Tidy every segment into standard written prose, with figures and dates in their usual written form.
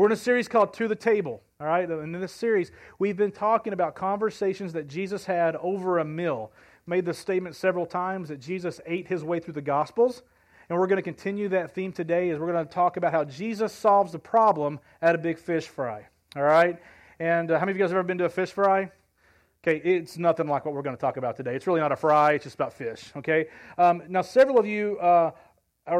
We're in a series called To the Table, all right? And in this series, we've been talking about conversations that Jesus had over a meal. Made the statement several times that Jesus ate his way through the Gospels, and we're going to continue that theme today as we're going to talk about how Jesus solves the problem at a big fish fry, all right? And how many of you guys have ever been to a fish fry? Okay, it's nothing like what we're going to talk about today. It's really not a fry, it's just about fish, okay? Now, several of you are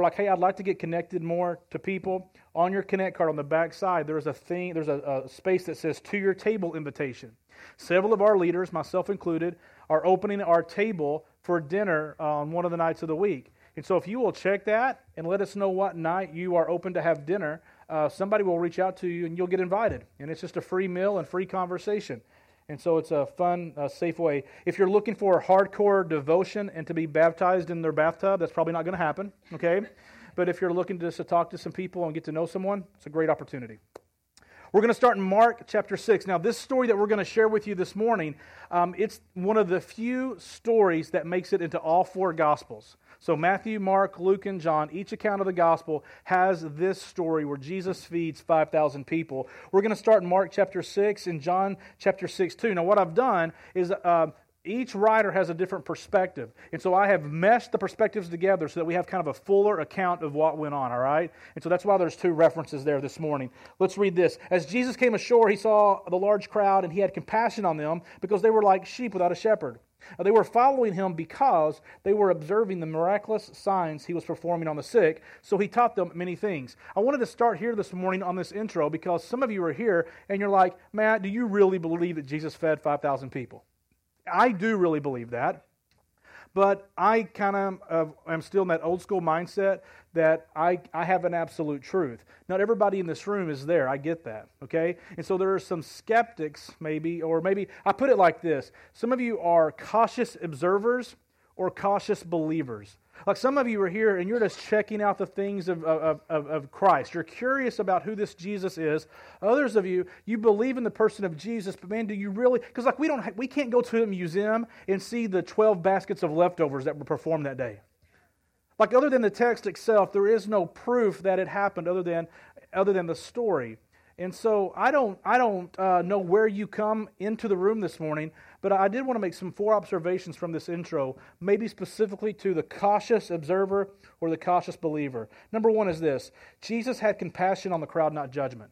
like, hey, I'd like to get connected more to people. On your Connect card on the back side, there's a thing, there's a space that says To Your Table Invitation. Several of our leaders, myself included, are opening our table for dinner on one of the nights of the week. And so if you will check that and let us know what night you are open to have dinner, somebody will reach out to you and you'll get invited. And it's just a free meal and free conversation. And so it's a fun, safe way. If you're looking for hardcore devotion and to be baptized in their bathtub, that's probably not going to happen, okay? But if you're looking just to talk to some people and get to know someone, it's a great opportunity. We're going to start in Mark chapter 6. Now, this story that we're going to share with you this morning, it's one of the few stories that makes it into all four Gospels. So Matthew, Mark, Luke, and John, each account of the Gospel has this story where Jesus feeds 5,000 people. We're going to start in Mark chapter 6 and John chapter 6 too. Now, what I've done is each writer has a different perspective. And so I have meshed the perspectives together so that we have kind of a fuller account of what went on, all right? And so that's why there's two references there this morning. Let's read this. As Jesus came ashore, he saw the large crowd, and he had compassion on them because they were like sheep without a shepherd. They were following him because they were observing the miraculous signs he was performing on the sick, so he taught them many things. I wanted to start here this morning on this intro because some of you are here, and you're like, Matt, do you really believe that Jesus fed 5,000 people? I do really believe that, but I kind of am still in that old school mindset that I have an absolute truth. Not everybody in this room is there. I get that, okay? And so there are some skeptics maybe, or maybe I put it like this. Some of you are cautious observers or cautious believers. Like some of you are here and you're just checking out the things of Christ. You're curious about who this Jesus is. Others of you, you believe in the person of Jesus, but man, do you really? Because like we can't go to a museum and see the 12 baskets of leftovers that were performed that day. Like other than the text itself, there is no proof that it happened other than the story. And so I don't know where you come into the room this morning, but I did want to make some four observations from this intro, maybe specifically to the cautious observer or the cautious believer. Number one is this: Jesus had compassion on the crowd, not judgment.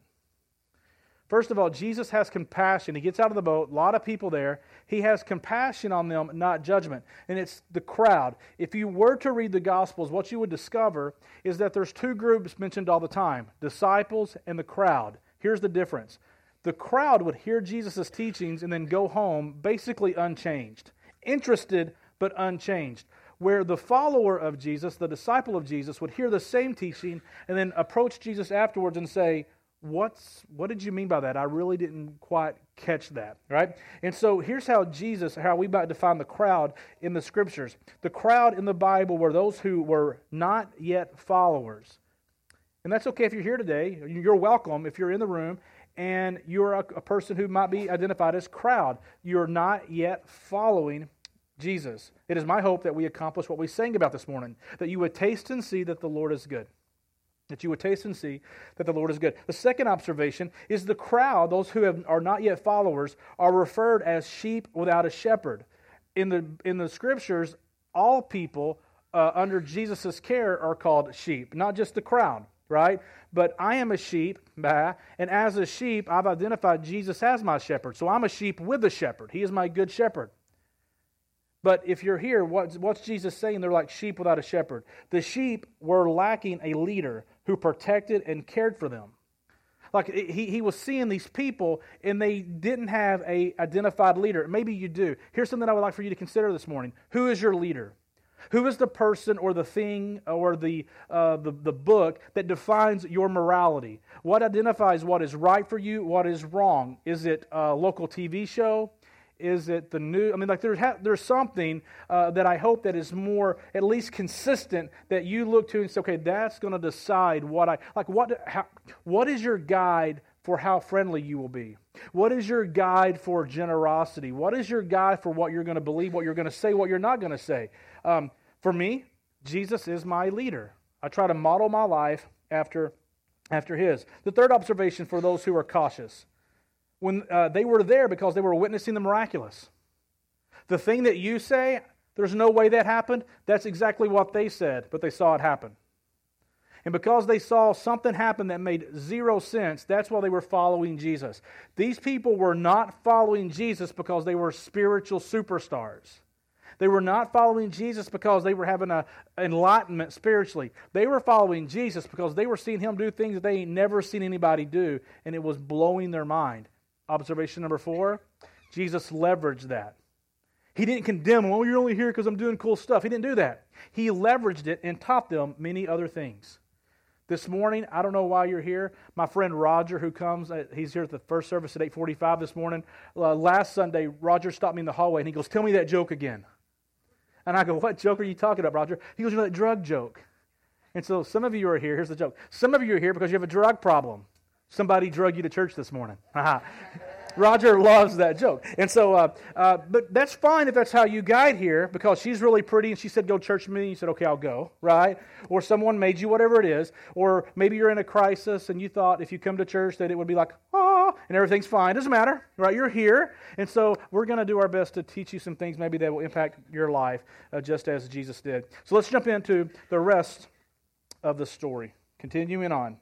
First of all, Jesus has compassion. He gets out of the boat, a lot of people there. He has compassion on them, not judgment. And it's the crowd. If you were to read the Gospels, what you would discover is that there's two groups mentioned all the time: disciples and the crowd. Here's the difference. The crowd would hear Jesus' teachings and then go home basically unchanged. Interested, but unchanged. Where the follower of Jesus, the disciple of Jesus, would hear the same teaching and then approach Jesus afterwards and say, What did you mean by that? I really didn't quite catch that, right? And so here's how we might define the crowd in the Scriptures. The crowd in the Bible were those who were not yet followers. And that's okay if you're here today. You're welcome if you're in the room and you're a person who might be identified as crowd. You're not yet following Jesus. It is my hope that we accomplish what we sang about this morning, that you would taste and see that the Lord is good. That you would taste and see that the Lord is good. The second observation is the crowd, those who are not yet followers, are referred as sheep without a shepherd. In the Scriptures, all people under Jesus' care are called sheep, not just the crowd. Right? But I am a sheep, and as a sheep, I've identified Jesus as my shepherd. So I'm a sheep with a shepherd. He is my good shepherd. But if you're here, what's Jesus saying? They're like sheep without a shepherd. The sheep were lacking a leader who protected and cared for them. Like he was seeing these people, and they didn't have a identified leader. Maybe you do. Here's something I would like for you to consider this morning. Who is your leader? Who is the person or the thing or the book that defines your morality? What identifies what is right for you, what is wrong? Is it a local TV show? Is it the news? I mean, like there's something that I hope that is more at least consistent that you look to and say, okay, that's going to decide what I like. What is your guide for how friendly you will be? What is your guide for generosity? What is your guide for what you're going to believe, what you're going to say, what you're not going to say? For me, Jesus is my leader. I try to model my life after after his. The third observation for those who are cautious. When they were there because they were witnessing the miraculous. The thing that you say, there's no way that happened, that's exactly what they said, but they saw it happen. And because they saw something happen that made zero sense, that's why they were following Jesus. These people were not following Jesus because they were spiritual superstars. They were not following Jesus because they were having an enlightenment spiritually. They were following Jesus because they were seeing Him do things that they ain't never seen anybody do, and it was blowing their mind. Observation number 4, Jesus leveraged that. He didn't condemn them. Oh, you're only here because I'm doing cool stuff. He didn't do that. He leveraged it and taught them many other things. This morning, I don't know why you're here. My friend Roger, who comes, he's here at the first service at 8:45 this morning. Last Sunday, Roger stopped me in the hallway, and he goes, tell me that joke again. And I go, what joke are you talking about, Roger? He goes, you know, that drug joke. And so some of you are here. Here's the joke. Some of you are here because you have a drug problem. Somebody drug you to church this morning. Roger loves that joke. And so, but that's fine if that's how you guide here, because she's really pretty and she said, go church me, and you said, okay, I'll go, right? Or someone made you, whatever it is. Or maybe you're in a crisis and you thought if you come to church that it would be like, oh, and everything's fine. Doesn't matter, right? You're here. And so we're going to do our best to teach you some things maybe that will impact your life just as Jesus did. So let's jump into the rest of the story. Continuing on.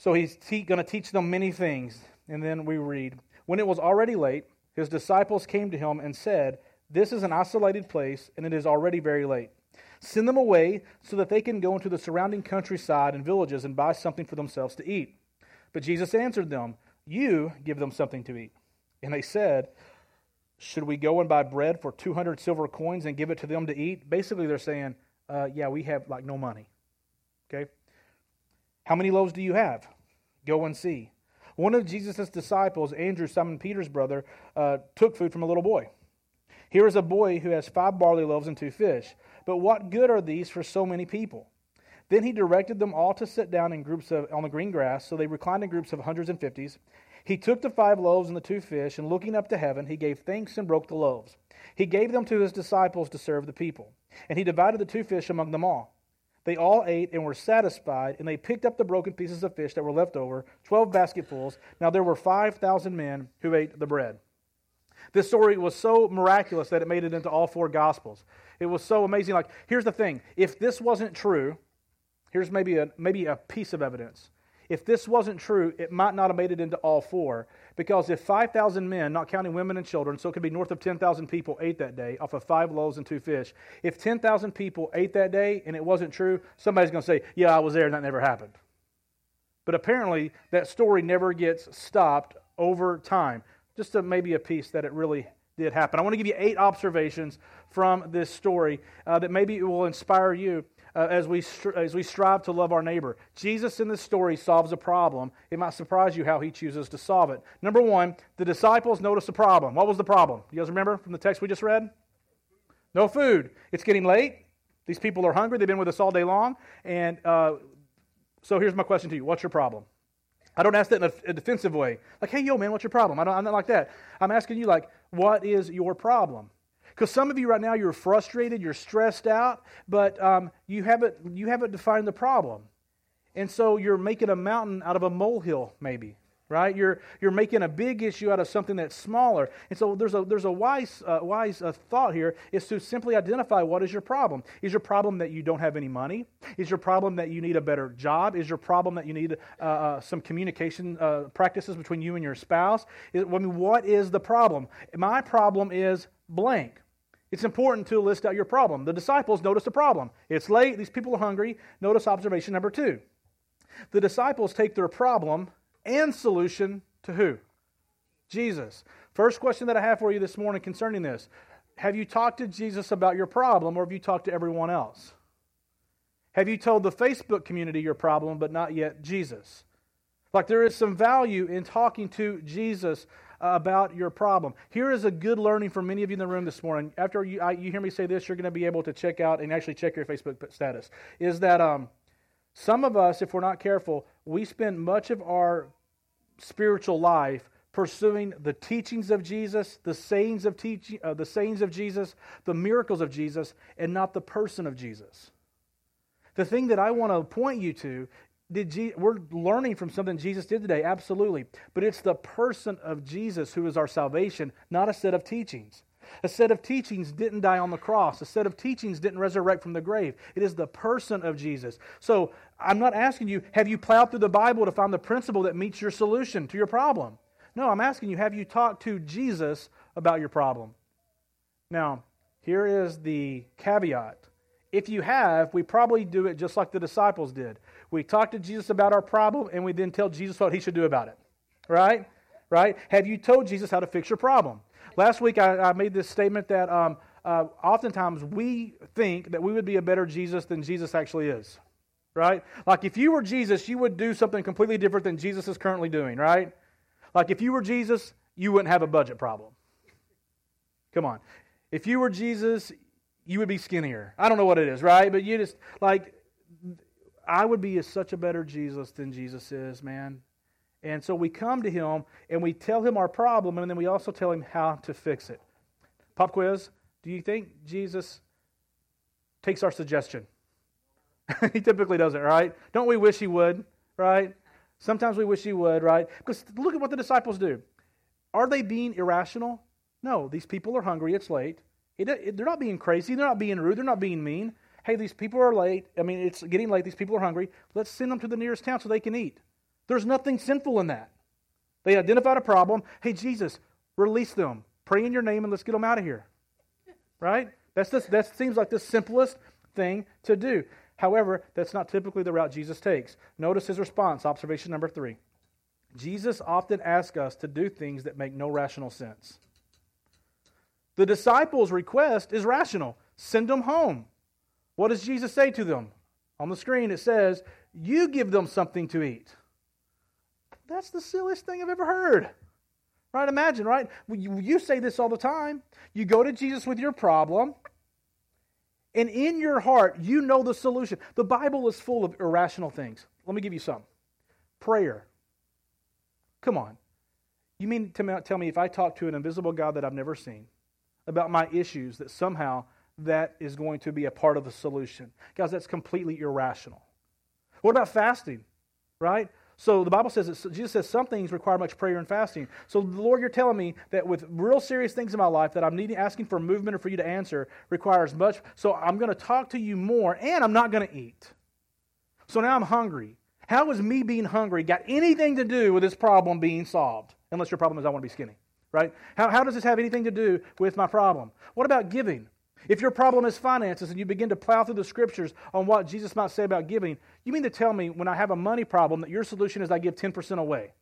So he's going to teach them many things. And then we read, when it was already late, his disciples came to him and said, this is an isolated place, and it is already very late. Send them away so that they can go into the surrounding countryside and villages and buy something for themselves to eat. But Jesus answered them, you give them something to eat. And they said, should we go and buy bread for 200 silver coins and give it to them to eat? Basically, they're saying, yeah, we have like no money. Okay. How many loaves do you have? Go and see. One of Jesus' disciples, Andrew, Simon Peter's brother, took food from a little boy. Here is a boy who has 5 barley loaves and 2 fish. But what good are these for so many people? Then he directed them all to sit down in groups on the green grass, so they reclined in groups of hundreds and fifties. He took the 5 loaves and the 2 fish, and looking up to heaven, he gave thanks and broke the loaves. He gave them to his disciples to serve the people. And he divided the 2 fish among them all. They all ate and were satisfied, and they picked up the broken pieces of fish that were left over, 12 basketfuls. Now there were 5,000 men who ate the bread. This story was so miraculous that it made it into all 4 Gospels. It was so amazing. Like, here's the thing. If this wasn't true, here's maybe a piece of evidence. If this wasn't true, it might not have made it into all 4, because if 5,000 men, not counting women and children, so it could be north of 10,000 people ate that day off of 5 loaves and 2 fish. If 10,000 people ate that day and it wasn't true, somebody's going to say, yeah, I was there and that never happened. But apparently, that story never gets stopped over time. Just maybe a piece that it really did happen. I want to give you 8 observations from this story that maybe it will inspire you. As we strive to love our neighbor. Jesus in this story solves a problem. It might surprise you how he chooses to solve it. Number 1, the disciples noticed a problem. What was the problem? You guys remember from the text we just read? No food. It's getting late. These people are hungry. They've been with us all day long. And so here's my question to you. What's your problem? I don't ask that in a defensive way. Like, hey, yo, man, what's your problem? I'm not like that. I'm asking you, like, what is your problem? Because some of you right now, you're frustrated, you're stressed out, but you haven't defined the problem. And so you're making a mountain out of a molehill, maybe, right? You're making a big issue out of something that's smaller. And so there's a wise thought here is to simply identify what is your problem. Is your problem that you don't have any money? Is your problem that you need a better job? Is your problem that you need some communication practices between you and your spouse? What is the problem? My problem is blank. It's important to list out your problem. The disciples noticed a problem. It's late. These people are hungry. Notice observation number 2. The disciples take their problem and solution to who? Jesus. First question that I have for you this morning concerning this. Have you talked to Jesus about your problem, or have you talked to everyone else? Have you told the Facebook community your problem, but not yet Jesus? Like, there is some value in talking to Jesus about your problem. Here is a good learning for many of you in the room this morning. After you hear me say this, you're going to be able to check out and actually check your Facebook status. Is that some of us, if we're not careful, we spend much of our spiritual life pursuing the teachings of Jesus, the sayings of Jesus, the miracles of Jesus, and not the person of Jesus. The thing that I want to point you to we're learning from something Jesus did today, absolutely. But it's the person of Jesus who is our salvation, not a set of teachings. A set of teachings didn't die on the cross. A set of teachings didn't resurrect from the grave. It is the person of Jesus. So I'm not asking you, have you plowed through the Bible to find the principle that meets your solution to your problem? No, I'm asking you, have you talked to Jesus about your problem? Now, here is the caveat. If you have, we probably do it just like the disciples did. We talk to Jesus about our problem, and we then tell Jesus what he should do about it. Right? Have you told Jesus how to fix your problem? Last week, I made this statement that oftentimes we think that we would be a better Jesus than Jesus actually is. Right? Like if you were Jesus, you would do something completely different than Jesus is currently doing. Right? Like if you were Jesus, you wouldn't have a budget problem. Come on. If you were Jesus, you would be skinnier. I don't know what it is, right? But you just, like, I would be such a better Jesus than Jesus is, man. And so we come to him, and we tell him our problem, and then we also tell him how to fix it. Pop quiz, do you think Jesus takes our suggestion? He typically doesn't, right? Don't we wish he would, right? Sometimes we wish he would, right? Because look at what the disciples do. Are they being irrational? No, these people are hungry, it's late. They're not being crazy, they're not being rude, they're not being mean. Hey, these people are late. I mean, it's getting late, these people are hungry. Let's send them to the nearest town so they can eat. There's nothing sinful in that. They identified a problem. Hey, Jesus, release them. Pray in your name and let's get them out of here. Right? That seems like the simplest thing to do. However, that's not typically the route Jesus takes. Notice his response, observation number 3. Jesus often asks us to do things that make no rational sense. The disciples' request is rational. Send them home. What does Jesus say to them? On the screen it says, you give them something to eat. That's the silliest thing I've ever heard. Right? Imagine, right? You say this all the time. You go to Jesus with your problem, and in your heart, you know the solution. The Bible is full of irrational things. Let me give you some. Prayer. Come on. You mean to tell me if I talk to an invisible God that I've never seen about my issues, that somehow that is going to be a part of the solution? Guys, that's completely irrational. What about fasting, right? So the Bible says, Jesus says some things require much prayer and fasting. So Lord, you're telling me that with real serious things in my life that I'm asking for movement or for you to answer requires much, so I'm going to talk to you more, and I'm not going to eat. So now I'm hungry. How is me being hungry got anything to do with this problem being solved? Unless your problem is I want to be skinny. Right? How does this have anything to do with my problem? What about giving? If your problem is finances and you begin to plow through the scriptures on what Jesus might say about giving, you mean to tell me when I have a money problem that your solution is I give 10% away?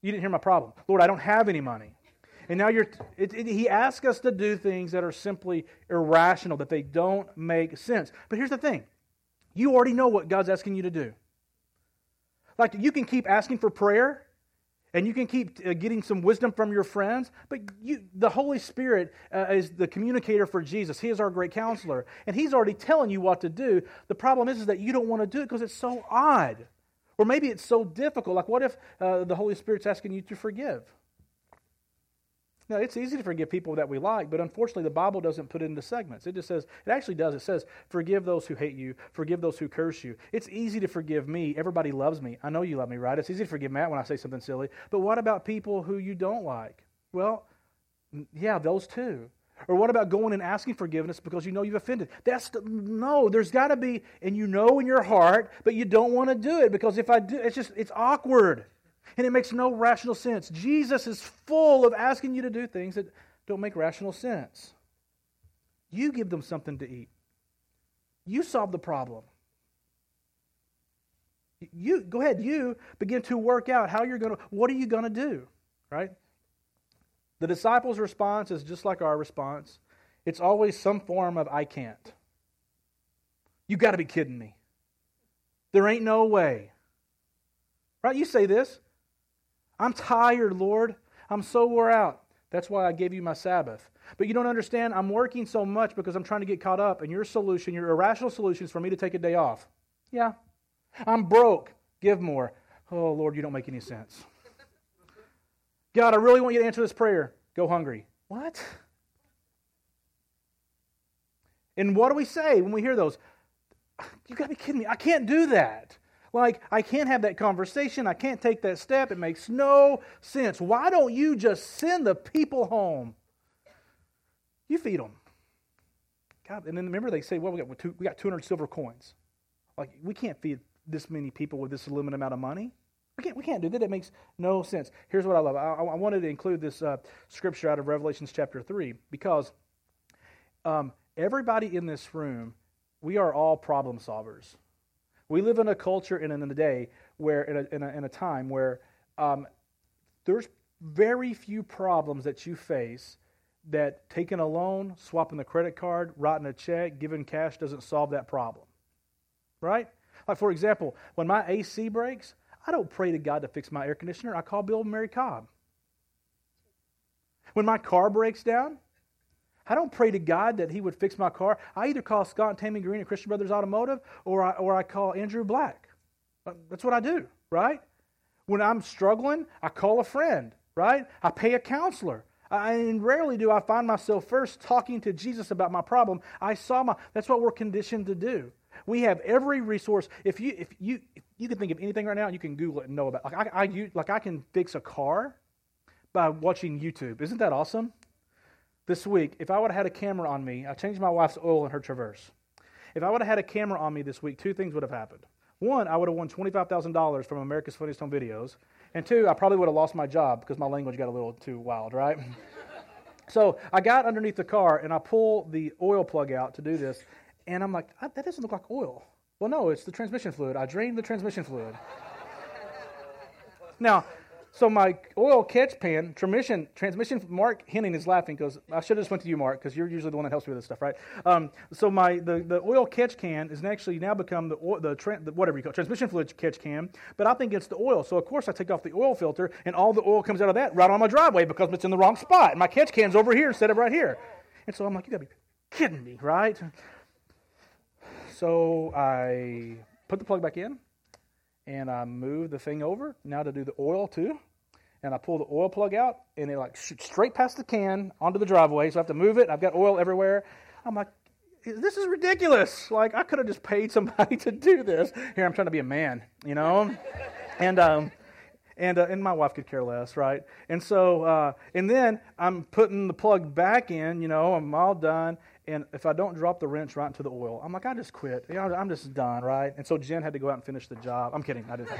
You didn't hear my problem. Lord, I don't have any money. And now he asks us to do things that are simply irrational, that they don't make sense. But here's the thing. You already know what God's asking you to do. Like, you can keep asking for prayer, and you can keep getting some wisdom from your friends, but the Holy Spirit is the communicator for Jesus. He is our great counselor, and he's already telling you what to do. The problem is that you don't want to do it because it's so odd, or maybe it's so difficult. Like, what if the Holy Spirit's asking you to forgive? Now, it's easy to forgive people that we like, but unfortunately the Bible doesn't put it into segments. It just says, it actually does. It says, forgive those who hate you, forgive those who curse you. It's easy to forgive me. Everybody loves me. I know you love me, right? It's easy to forgive Matt when I say something silly. But what about people who you don't like? Well, yeah, those too. Or what about going and asking forgiveness because you know you've offended? No, there's got to be, and you know in your heart, but you don't want to do it because if I do, it's awkward. And it makes no rational sense. Jesus is full of asking you to do things that don't make rational sense. You give them something to eat. You solve the problem. You go ahead, you begin to work out how you're going to, what are you going to do, right? The disciples' response is just like our response. It's always some form of I can't. You got to be kidding me. There ain't no way. Right? You say this. I'm tired, Lord. I'm so wore out. That's why I gave you my Sabbath. But you don't understand, I'm working so much because I'm trying to get caught up, and your irrational solution is for me to take a day off. Yeah. I'm broke. Give more. Oh, Lord, you don't make any sense. God, I really want you to answer this prayer. Go hungry. What? And what do we say when we hear those? You got to be kidding me. I can't do that. Like, I can't have that conversation. I can't take that step. It makes no sense. Why don't you just send the people home? You feed them. God, and then remember they say, well, we got 200 silver coins. Like, we can't feed this many people with this limited amount of money. We can't do that. It makes no sense. Here's what I love. I wanted to include this scripture out of Revelation chapter 3 because everybody in this room, we are all problem solvers. We live in a culture and in a day where, in a time where there's very few problems that you face that taking a loan, swapping the credit card, writing a check, giving cash doesn't solve that problem, right? Like, for example, when my AC breaks, I don't pray to God to fix my air conditioner. I call Bill and Mary Cobb. When my car breaks down, I don't pray to God that He would fix my car. I either call Scott and Tammy Green at Christian Brothers Automotive, or I call Andrew Black. That's what I do, right? When I'm struggling, I call a friend, right? I pay a counselor. And rarely do I find myself first talking to Jesus about my problem. That's what we're conditioned to do. We have every resource. If you can think of anything right now, you can Google it and know about it. I can fix a car by watching YouTube. Isn't that awesome? This week, if I would have had a camera on me, I changed my wife's oil in her Traverse. If I would have had a camera on me this week, two things would have happened. One, I would have won $25,000 from America's Funniest Home Videos. And two, I probably would have lost my job because my language got a little too wild, right? So I got underneath the car and I pull the oil plug out to do this. And I'm like, that doesn't look like oil. Well, no, it's the transmission fluid. I drained the transmission fluid. Now, so my oil catch pan, transmission, Mark Henning is laughing because I should have just went to you, Mark, because you're usually the one that helps me with this stuff, right? So the oil catch can is actually now become the transmission fluid catch can, but I think it's the oil. So, of course, I take off the oil filter, and all the oil comes out of that right on my driveway because it's in the wrong spot. And my catch can's over here instead of right here. And so I'm like, you got to be kidding me, right? So I put the plug back in. And I move the thing over now to do the oil too. And I pull the oil plug out and it like shoots straight past the can onto the driveway. So I have to move it. I've got oil everywhere. I'm like, this is ridiculous. Like, I could have just paid somebody to do this. Here, I'm trying to be a man, you know? And my wife could care less, right? And so, and then I'm putting the plug back in, you know, I'm all done. And if I don't drop the wrench right into the oil, I'm like, I just quit. You know, I'm just done, right? And so Jen had to go out and finish the job. I'm kidding. I didn't.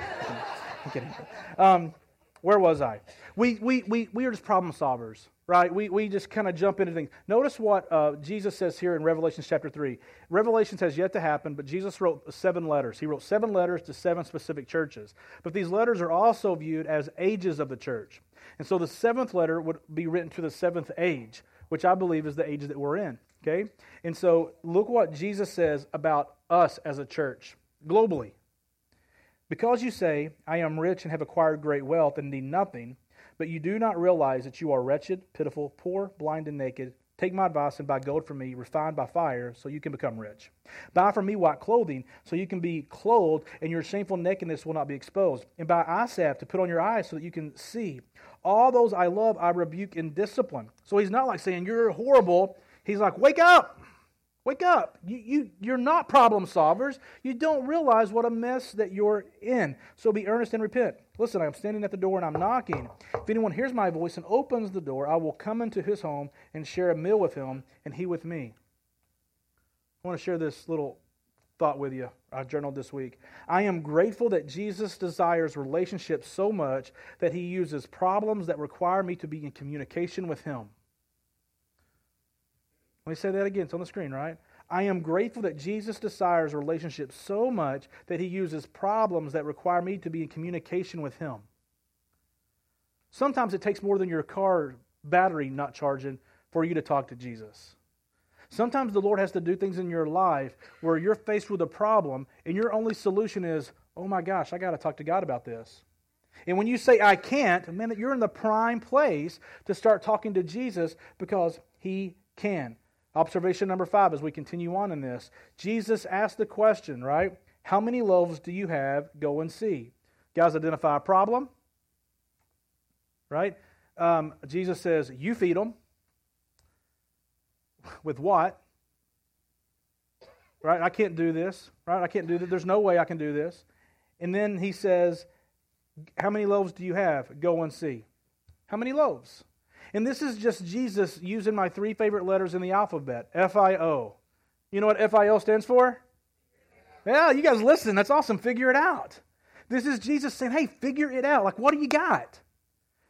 I'm kidding. Where was I? We are just problem solvers, right? We just kind of jump into things. Notice what Jesus says here in Revelation chapter 3. Revelation has yet to happen, but Jesus wrote 7 letters. He wrote 7 letters to 7 specific churches. But these letters are also viewed as ages of the church. And so the 7th letter would be written to the 7th age, which I believe is the age that we're in. Okay? And so look what Jesus says about us as a church globally. Because you say, I am rich and have acquired great wealth and need nothing, but you do not realize that you are wretched, pitiful, poor, blind, and naked. Take my advice and buy gold from me, refined by fire, so you can become rich. Buy from me white clothing, so you can be clothed, and your shameful nakedness will not be exposed. And buy eye salve to put on your eyes so that you can see. All those I love, I rebuke and discipline. So he's not like saying, you're horrible. He's like, wake up! Wake up! You're not problem solvers. You don't realize what a mess that you're in. So be earnest and repent. Listen, I'm standing at the door and I'm knocking. If anyone hears my voice and opens the door, I will come into his home and share a meal with him and he with me. I want to share this little thought with you. I journaled this week. I am grateful that Jesus desires relationships so much that he uses problems that require me to be in communication with him. Let me say that again. It's on the screen, right? I am grateful that Jesus desires relationships so much that he uses problems that require me to be in communication with him. Sometimes it takes more than your car battery not charging for you to talk to Jesus. Sometimes the Lord has to do things in your life where you're faced with a problem and your only solution is, oh my gosh, I got to talk to God about this. And when you say, I can't, man, you're in the prime place to start talking to Jesus because he can. Observation number 5 as we continue on in this. Jesus asked the question, right? How many loaves do you have? Go and see. Guys, identify a problem, right? Jesus says, you feed them. With what? Right? I can't do this, right? I can't do this. There's no way I can do this. And then he says, how many loaves do you have? Go and see. How many loaves? And this is just Jesus using my three favorite letters in the alphabet, F-I-O. You know what F-I-O stands for? Yeah, you guys listen. That's awesome. Figure it out. This is Jesus saying, hey, figure it out. Like, what do you got?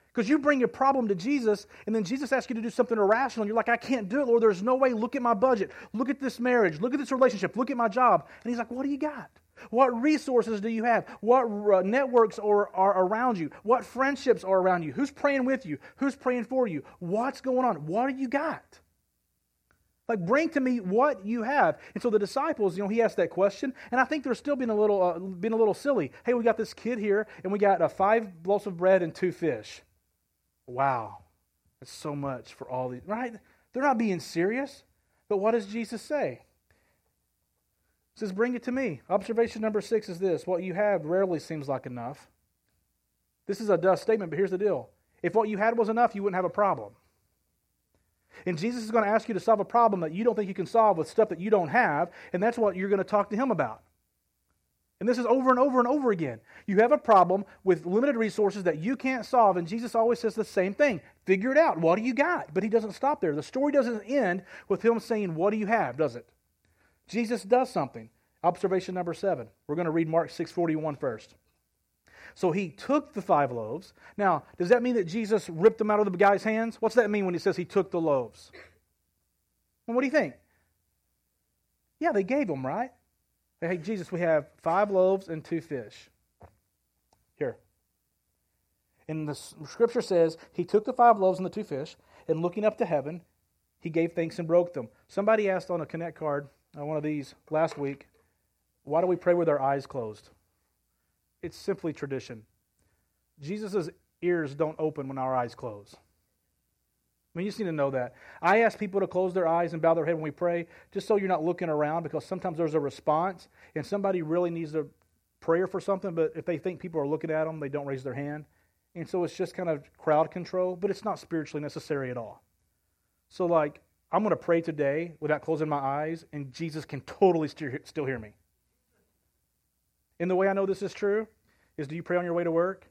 Because you bring your problem to Jesus, and then Jesus asks you to do something irrational, and you're like, I can't do it, Lord. There's no way. Look at my budget. Look at this marriage. Look at this relationship. Look at my job. And he's like, what do you got? What resources do you have? What networks are around you? What friendships are around you? Who's praying with you? Who's praying for you? What's going on? What do you got? Like, bring to me what you have. And so the disciples, you know, he asked that question, and I think they're still being a little silly. Hey, we got this kid here, and we got 5 loaves of bread and 2 fish. Wow, that's so much for all these, right? They're not being serious. But what does Jesus say? He says, bring it to me. Observation number 6 is this: what you have rarely seems like enough. This is a dust statement, but here's the deal. If what you had was enough, you wouldn't have a problem. And Jesus is going to ask you to solve a problem that you don't think you can solve with stuff that you don't have, and that's what you're going to talk to him about. And this is over and over and over again. You have a problem with limited resources that you can't solve, and Jesus always says the same thing. Figure it out. What do you got? But he doesn't stop there. The story doesn't end with him saying, what do you have, does it? Jesus does something. Observation number 7. We're going to read Mark 6:41 first. So he took the 5 loaves. Now, does that mean that Jesus ripped them out of the guy's hands? What's that mean when he says he took the loaves? Well, what do you think? Yeah, they gave them, right? Hey, Jesus, we have 5 loaves and 2 fish. Here. And the scripture says he took the 5 loaves and the 2 fish, and looking up to heaven, he gave thanks and broke them. Somebody asked on a Connect card, on one of these last week, why do we pray with our eyes closed? It's simply tradition. Jesus' ears don't open when our eyes close. I mean, you just need to know that. I ask people to close their eyes and bow their head when we pray, just so you're not looking around, because sometimes there's a response, and somebody really needs a prayer for something, but if they think people are looking at them, they don't raise their hand. And so it's just kind of crowd control, but it's not spiritually necessary at all. So like, I'm going to pray today without closing my eyes, and Jesus can totally still hear me. And the way I know this is true is, do you pray on your way to work?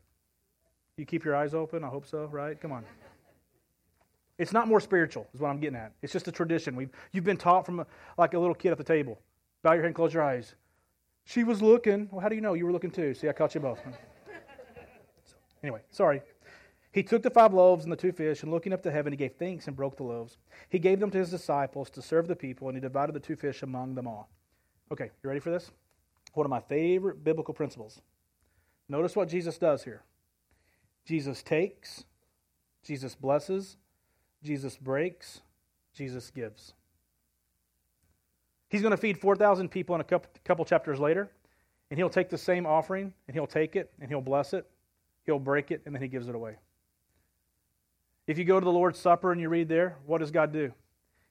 You keep your eyes open? I hope so, right? Come on. It's not more spiritual, is what I'm getting at. It's just a tradition. You've been taught from like a little kid at the table. Bow your head and close your eyes. She was looking. Well, how do you know you were looking too? See, I caught you both. Anyway, sorry. He took the 5 loaves and the 2 fish, and looking up to heaven, he gave thanks and broke the loaves. He gave them to his disciples to serve the people, and he divided the 2 fish among them all. Okay, you ready for this? One of my favorite biblical principles. Notice what Jesus does here. Jesus takes, Jesus blesses, Jesus breaks, Jesus gives. He's going to feed 4,000 people in a couple chapters later, and he'll take the same offering, and he'll take it, and he'll bless it, he'll break it, and then he gives it away. If you go to the Lord's Supper and you read there, what does God do?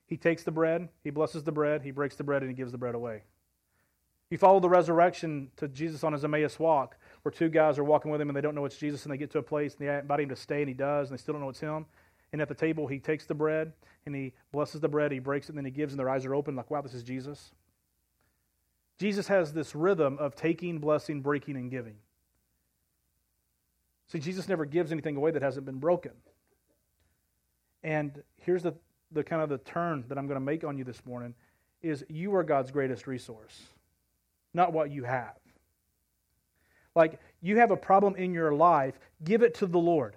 He takes the bread, he blesses the bread, he breaks the bread, and he gives the bread away. You follow the resurrection to Jesus on his Emmaus walk, where 2 guys are walking with him, and they don't know it's Jesus, and they get to a place, and they invite him to stay, and he does, and they still don't know it's him. And at the table, he takes the bread, and he blesses the bread, he breaks it, and then he gives, and their eyes are open, like, wow, this is Jesus. Jesus has this rhythm of taking, blessing, breaking, and giving. See, Jesus never gives anything away that hasn't been broken. And here's the kind of the turn that I'm going to make on you this morning, is you are God's greatest resource, not what you have. Like, you have a problem in your life, give it to the Lord.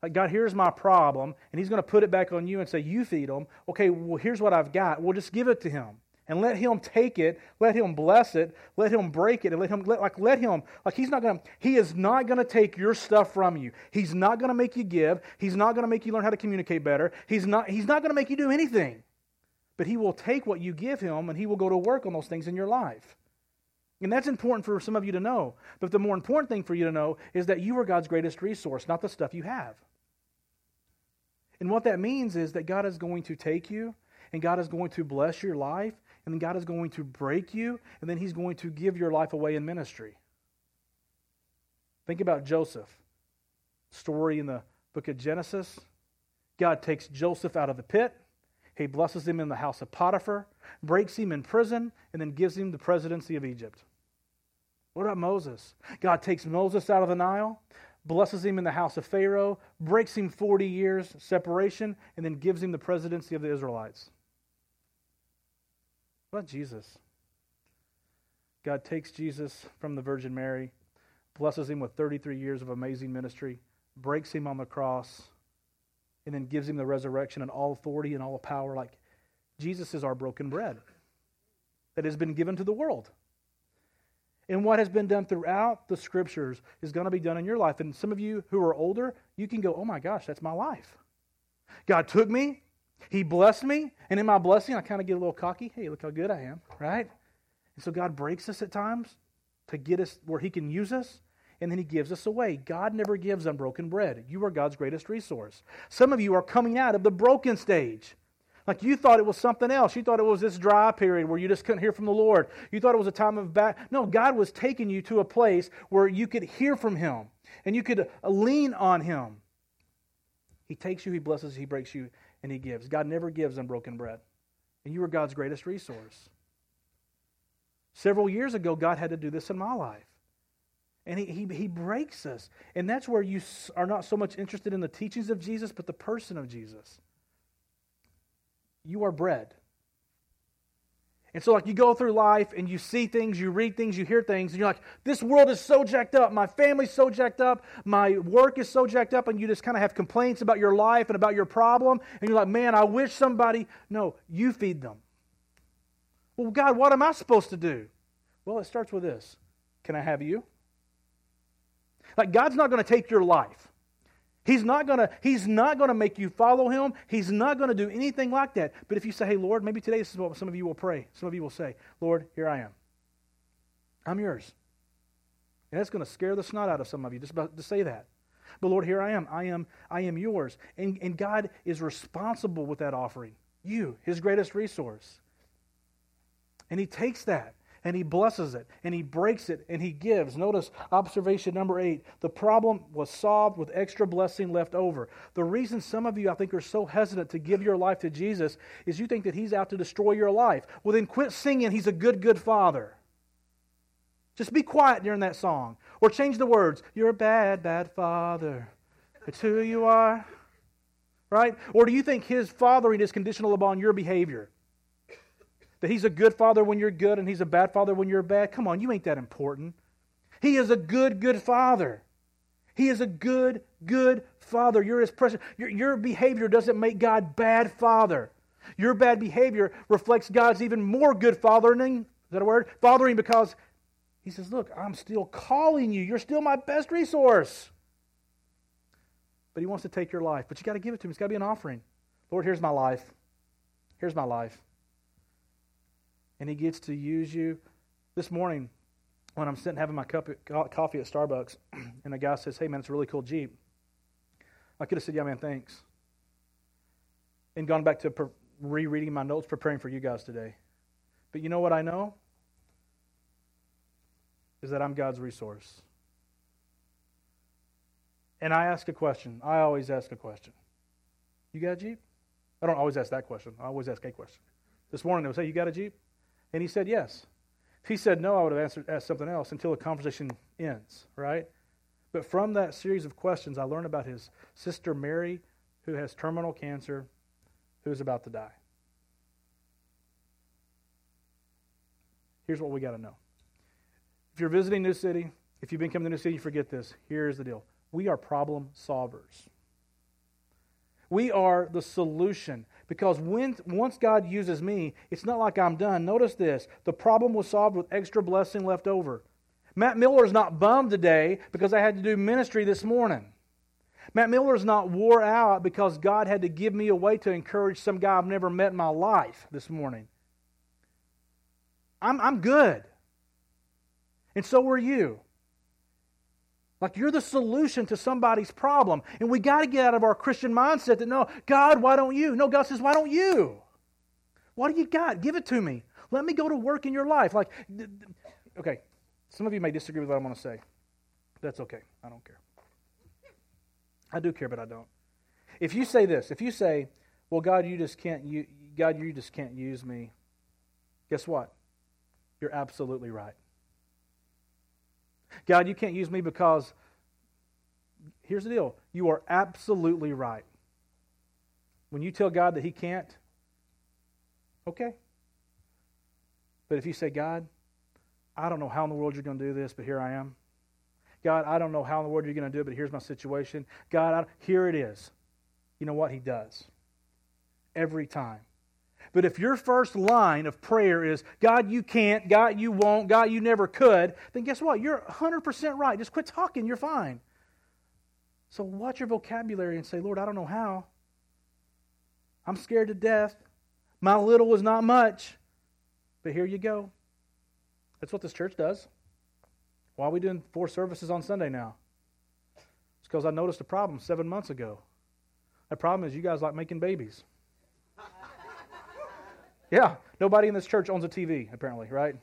Like, God, here's my problem, and he's going to put it back on you and say, you feed them. Okay, well, here's what I've got. Well, just give it to him, and let him take it, let him bless it, let him break it, and let him, he is not going to take your stuff from you. He's not going to make you give. He's not going to make you learn how to communicate better. He's not going to make you do anything, but he will take what you give him, and he will go to work on those things in your life. And that's important for some of you to know, but the more important thing for you to know is that you are God's greatest resource, not the stuff you have. And what that means is that God is going to take you, and God is going to bless your life, and then God is going to break you, and then he's going to give your life away in ministry. Think about Joseph. Story in the book of Genesis. God takes Joseph out of the pit. He blesses him in the house of Potiphar, breaks him in prison, and then gives him the presidency of Egypt. What about Moses? God takes Moses out of the Nile, blesses him in the house of Pharaoh, breaks him 40 years separation, and then gives him the presidency of the Israelites. What about Jesus? God takes Jesus from the Virgin Mary, blesses him with 33 years of amazing ministry, breaks him on the cross, and then gives him the resurrection and all authority and all power. Like, Jesus is our broken bread that has been given to the world. And what has been done throughout the Scriptures is going to be done in your life. And some of you who are older, you can go, oh my gosh, that's my life. God took me, He blessed me, and in my blessing, I kind of get a little cocky. Hey, look how good I am, right? And so God breaks us at times to get us where He can use us, and then He gives us away. God never gives unbroken bread. You are God's greatest resource. Some of you are coming out of the broken stage. Like, you thought it was something else. You thought it was this dry period where you just couldn't hear from the Lord. You thought it was a time of back. No, God was taking you to a place where you could hear from Him and you could lean on Him. He takes you, He blesses you, He breaks you, and He gives. God never gives unbroken bread. And you are God's greatest resource. Several years ago, God had to do this in my life. And He breaks us. And that's where you are not so much interested in the teachings of Jesus, but the person of Jesus. You are bread. And so, like, you go through life and you see things, you read things, you hear things, and you're like, this world is so jacked up, my family's so jacked up, my work is so jacked up, and you just kind of have complaints about your life and about your problem, and you're like, man, I wish somebody... No, you feed them. Well, God, what am I supposed to do? Well, it starts with this. Can I have you? Like, God's not going to take your life. He's not going to make you follow Him. He's not going to do anything like that. But if you say, hey, Lord, maybe today, this is what some of you will pray. Some of you will say, Lord, here I am. I'm yours. And that's going to scare the snot out of some of you just about to say that. But Lord, here I am. I am yours. And God is responsible with that offering. You, His greatest resource. And He takes that. And He blesses it, and He breaks it, and He gives. Notice observation number 8. The problem was solved with extra blessing left over. The reason some of you, I think, are so hesitant to give your life to Jesus is you think that He's out to destroy your life. Well, then quit singing, He's a good, good Father. Just be quiet during that song. Or change the words. You're a bad, bad Father. It's who you are. Right? Or do you think His fathering is conditional upon your behavior? That He's a good Father when you're good and He's a bad Father when you're bad. Come on, you ain't that important. He is a good, good Father. He is a good, good Father. You're His precious. Your behavior doesn't make God bad Father. Your bad behavior reflects God's even more good fathering. Is that a word? Fathering, because He says, look, I'm still calling you. You're still my best resource. But He wants to take your life. But you got to give it to Him. It's got to be an offering. Lord, here's my life. Here's my life. And He gets to use you. This morning, when I'm sitting having my coffee at Starbucks, and a guy says, hey, man, it's a really cool Jeep. I could have said, yeah, man, thanks. And gone back to rereading my notes, preparing for you guys today. But you know what I know? Is that I'm God's resource. And I ask a question. I always ask a question. You got a Jeep? I don't always ask that question. I always ask a question. This morning, they would say, you got a Jeep? And he said, yes. If he said no, I would have asked something else until the conversation ends, right? But from that series of questions, I learned about his sister Mary, who has terminal cancer, who is about to die. Here's what we got to know. If you're visiting New City, if you've been coming to New City, you forget this. Here's the deal. We are problem solvers. We are the solution. Because once God uses me, it's not like I'm done. Notice this. The problem was solved with extra blessing left over. Matt Miller is not bummed today because I had to do ministry this morning. Matt Miller is not wore out because God had to give me away to encourage some guy I've never met in my life this morning. I'm good. And so are you. Like, you're the solution to somebody's problem. And we got to get out of our Christian mindset that, no, God, why don't you? No, God says, why don't you? What do you got? Give it to me. Let me go to work in your life. Like, okay, some of you may disagree with what I'm going to say. That's okay. I don't care. I do care, but I don't. If you say this, if you say, well, God, you just can't use me, guess what? You're absolutely right. God, you can't use me because, here's the deal, you are absolutely right. When you tell God that he can't, okay. But if you say, God, I don't know how in the world you're going to do this, but here I am. God, I don't know how in the world you're going to do it, but here's my situation. God, here it is. You know what? He does. Every time. But if your first line of prayer is, God, you can't, God, you won't, God, you never could, then guess what? You're 100% right. Just quit talking. You're fine. So watch your vocabulary and say, Lord, I don't know how. I'm scared to death. My little is not much. But here you go. That's what this church does. Why are we doing 4 services on Sunday now? It's because I noticed a problem 7 months ago. The problem is you guys like making babies. Yeah, nobody in this church owns a TV, apparently, right?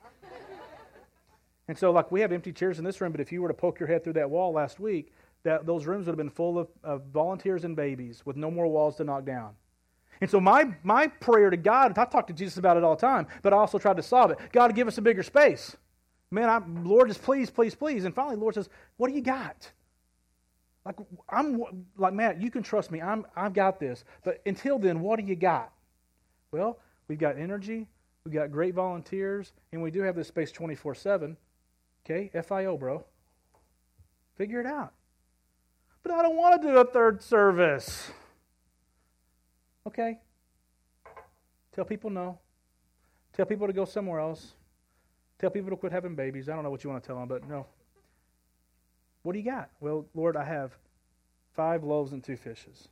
And so, like, we have empty chairs in this room, but if you were to poke your head through that wall last week, those rooms would have been full of volunteers and babies with no more walls to knock down. And so my prayer to God, I talk to Jesus about it all the time, but I also try to solve it. God, give us a bigger space. Man, Lord, just please, please, please. And finally, the Lord says, what do you got? Like, Matt, you can trust me. I've got this. But until then, what do you got? Well, we've got energy, we've got great volunteers, and we do have this space 24/7. Okay, FIO, bro. Figure it out. But I don't want to do a third service. Okay. Tell people no. Tell people to go somewhere else. Tell people to quit having babies. I don't know what you want to tell them, but no. What do you got? Well, Lord, I have 5 loaves and 2 fishes.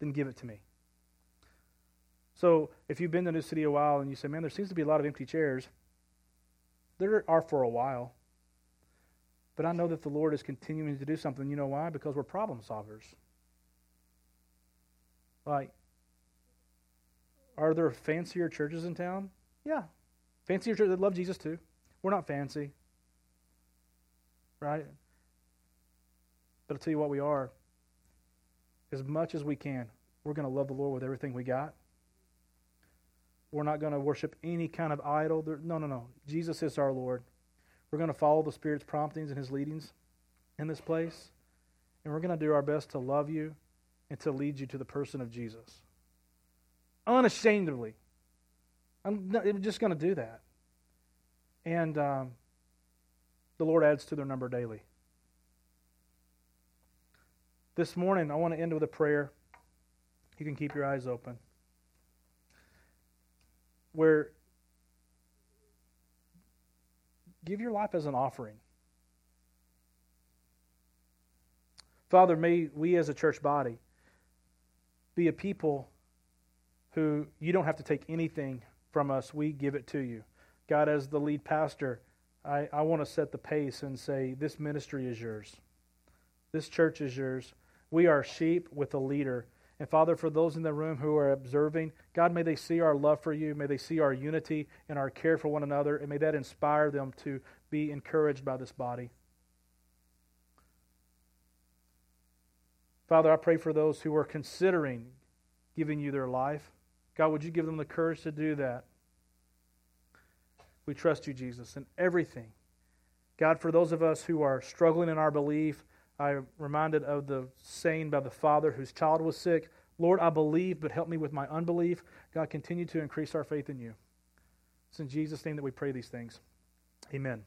Then give it to me. So if you've been to New City a while and you say, man, there seems to be a lot of empty chairs. There are for a while. But I know that the Lord is continuing to do something. You know why? Because we're problem solvers. Like, are there fancier churches in town? Yeah. Fancier churches that love Jesus too. We're not fancy. Right? But I'll tell you what we are. As much as we can, we're going to love the Lord with everything we got. We're not going to worship any kind of idol. No. Jesus is our Lord. We're going to follow the Spirit's promptings and His leadings in this place. And we're going to do our best to love you and to lead you to the person of Jesus. Unashamedly. I'm just going to do that. And the Lord adds to their number daily. This morning, I want to end with a prayer. You can keep your eyes open. Where give your life as an offering. Father, may we as a church body be a people who you don't have to take anything from us. We give it to you. God, as the lead pastor, I want to set the pace and say, this ministry is yours. This church is yours. We are sheep with a leader. And Father, for those in the room who are observing, God, may they see our love for you. May they see our unity and our care for one another. And may that inspire them to be encouraged by this body. Father, I pray for those who are considering giving you their life. God, would you give them the courage to do that? We trust you, Jesus, in everything. God, for those of us who are struggling in our belief, I'm reminded of the saying by the father whose child was sick, Lord, I believe, but help me with my unbelief. God, continue to increase our faith in you. It's in Jesus' name that we pray these things. Amen.